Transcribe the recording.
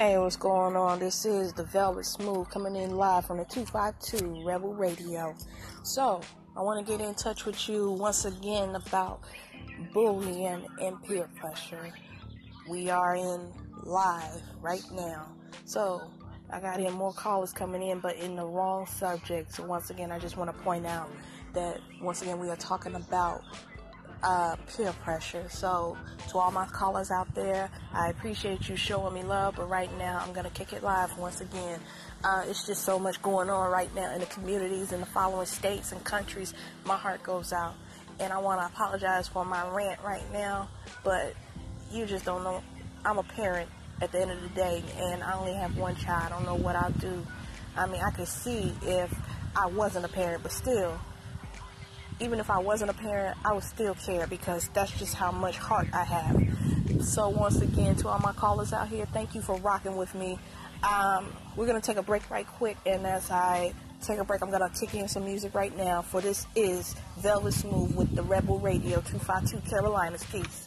Hey, what's going on? This is the Velvet Smooth coming in live from the 252 Rebel Radio. So, I want to get in touch with you once again about bullying and peer pressure. We are in live right now. So, I got in more callers coming in, but in the wrong subject. So, once again, I just want to point out that, once again, we are talking about peer pressure. So to all my callers out there, I appreciate you showing me love, but right now I'm gonna kick it live once again. It's just so much going on right now in the communities, in the following states and countries. My heart goes out, and I want to apologize for my rant right now, but you just don't know. I'm a parent at the end of the day, and I only have one child. I don't know what I'll do. I mean, I could see if I wasn't a parent, but still, even if I wasn't a parent, I would still care, because that's just how much heart I have. So once again, to all my callers out here, thank you for rocking with me. We're going to take a break right quick, and as I take a break, I'm going to kick in some music right now, for this is Velvet Smooth with the Rebel Radio 252 Carolinas. Peace.